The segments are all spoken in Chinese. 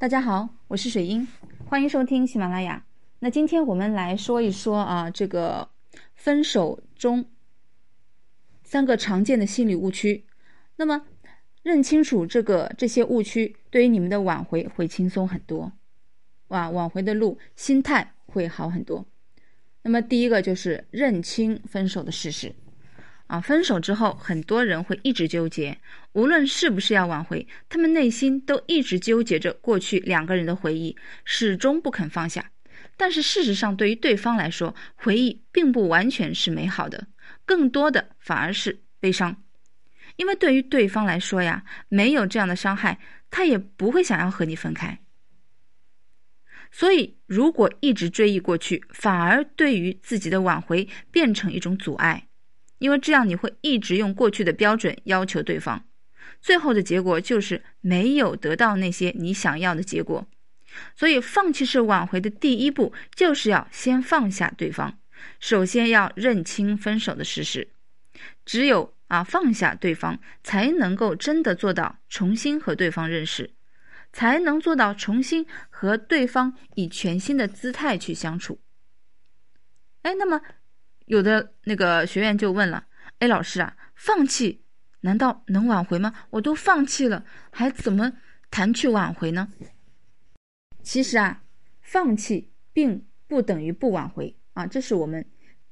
大家好，我是水英，欢迎收听喜马拉雅。那今天我们来说一说这个分手中三个常见的心理误区。那么认清楚这些误区，对于你们的挽回会轻松很多，挽回的路心态会好很多。那么第一个就是认清分手的事实。分手之后，很多人会一直纠结，无论是不是要挽回，他们内心都一直纠结着过去两个人的回忆，始终不肯放下。但是事实上，对于对方来说，回忆并不完全是美好的，更多的反而是悲伤。因为对于对方来说呀，没有这样的伤害，他也不会想要和你分开。所以，如果一直追忆过去，反而对于自己的挽回变成一种阻碍。因为这样你会一直用过去的标准要求对方，最后的结果就是没有得到那些你想要的结果。所以放弃式挽回的第一步就是要先放下对方，首先要认清分手的事实。只有放下对方，才能够真的做到重新和对方认识，才能做到重新和对方以全新的姿态去相处。那么有的那个学员就问了，老师放弃难道能挽回吗？我都放弃了，还怎么谈去挽回呢？其实放弃并不等于不挽回这是我们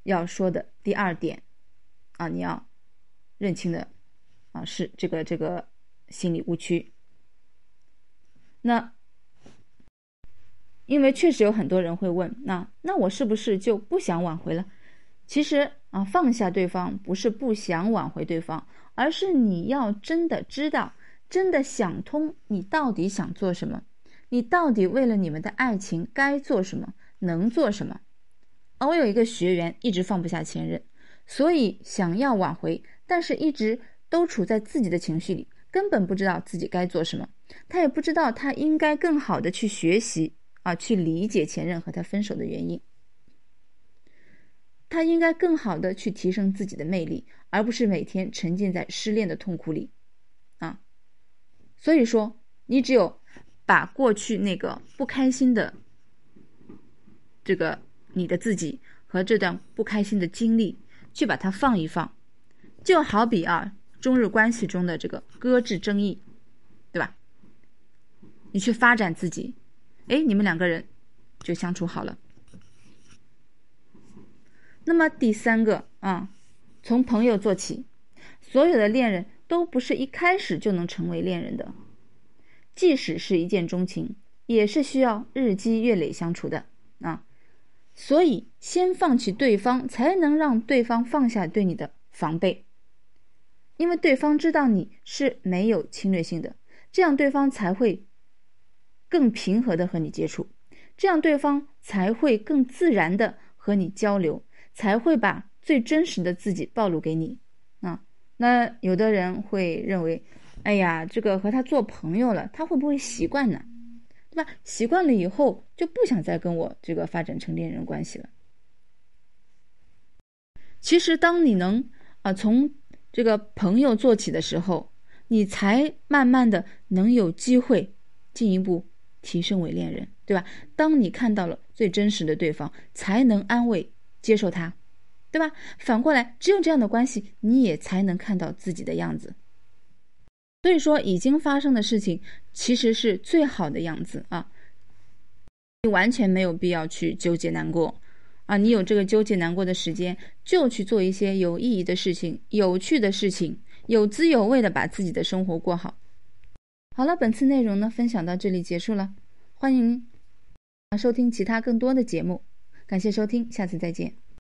要说的第二点你要认清的是这个心理误区。那因为确实有很多人会问，那我是不是就不想挽回了？其实放下对方不是不想挽回对方，而是你要真的知道，真的想通你到底想做什么，你到底为了你们的爱情该做什么，能做什么。我有一个学员一直放不下前任，所以想要挽回，但是一直都处在自己的情绪里，根本不知道自己该做什么，他也不知道他应该更好的去学习去理解前任和他分手的原因。他应该更好的去提升自己的魅力，而不是每天沉浸在失恋的痛苦里所以说你只有把过去那个不开心的你的自己和这段不开心的经历去把它放一放，就好比中日关系中的这个搁置争议，对吧？你去发展自己，你们两个人就相处好了。那么第三个从朋友做起。所有的恋人都不是一开始就能成为恋人的，即使是一见钟情，也是需要日积月累相处的所以先放弃对方，才能让对方放下对你的防备，因为对方知道你是没有侵略性的，这样对方才会更平和的和你接触，这样对方才会更自然的和你交流，才会把最真实的自己暴露给你那有的人会认为，这个和他做朋友了，他会不会习惯呢？对吧？习惯了以后就不想再跟我发展成恋人关系了。其实当你能从这个朋友做起的时候，你才慢慢的能有机会进一步提升为恋人，对吧？当你看到了最真实的对方，才能安慰接受他，对吧？反过来，只有这样的关系，你也才能看到自己的样子。所以说，已经发生的事情其实是最好的样子你完全没有必要去纠结难过你有这个纠结难过的时间，就去做一些有意义的事情、有趣的事情，有滋有味的把自己的生活过好。好了，本次内容呢分享到这里结束了，欢迎收听其他更多的节目。感谢收听，下次再见。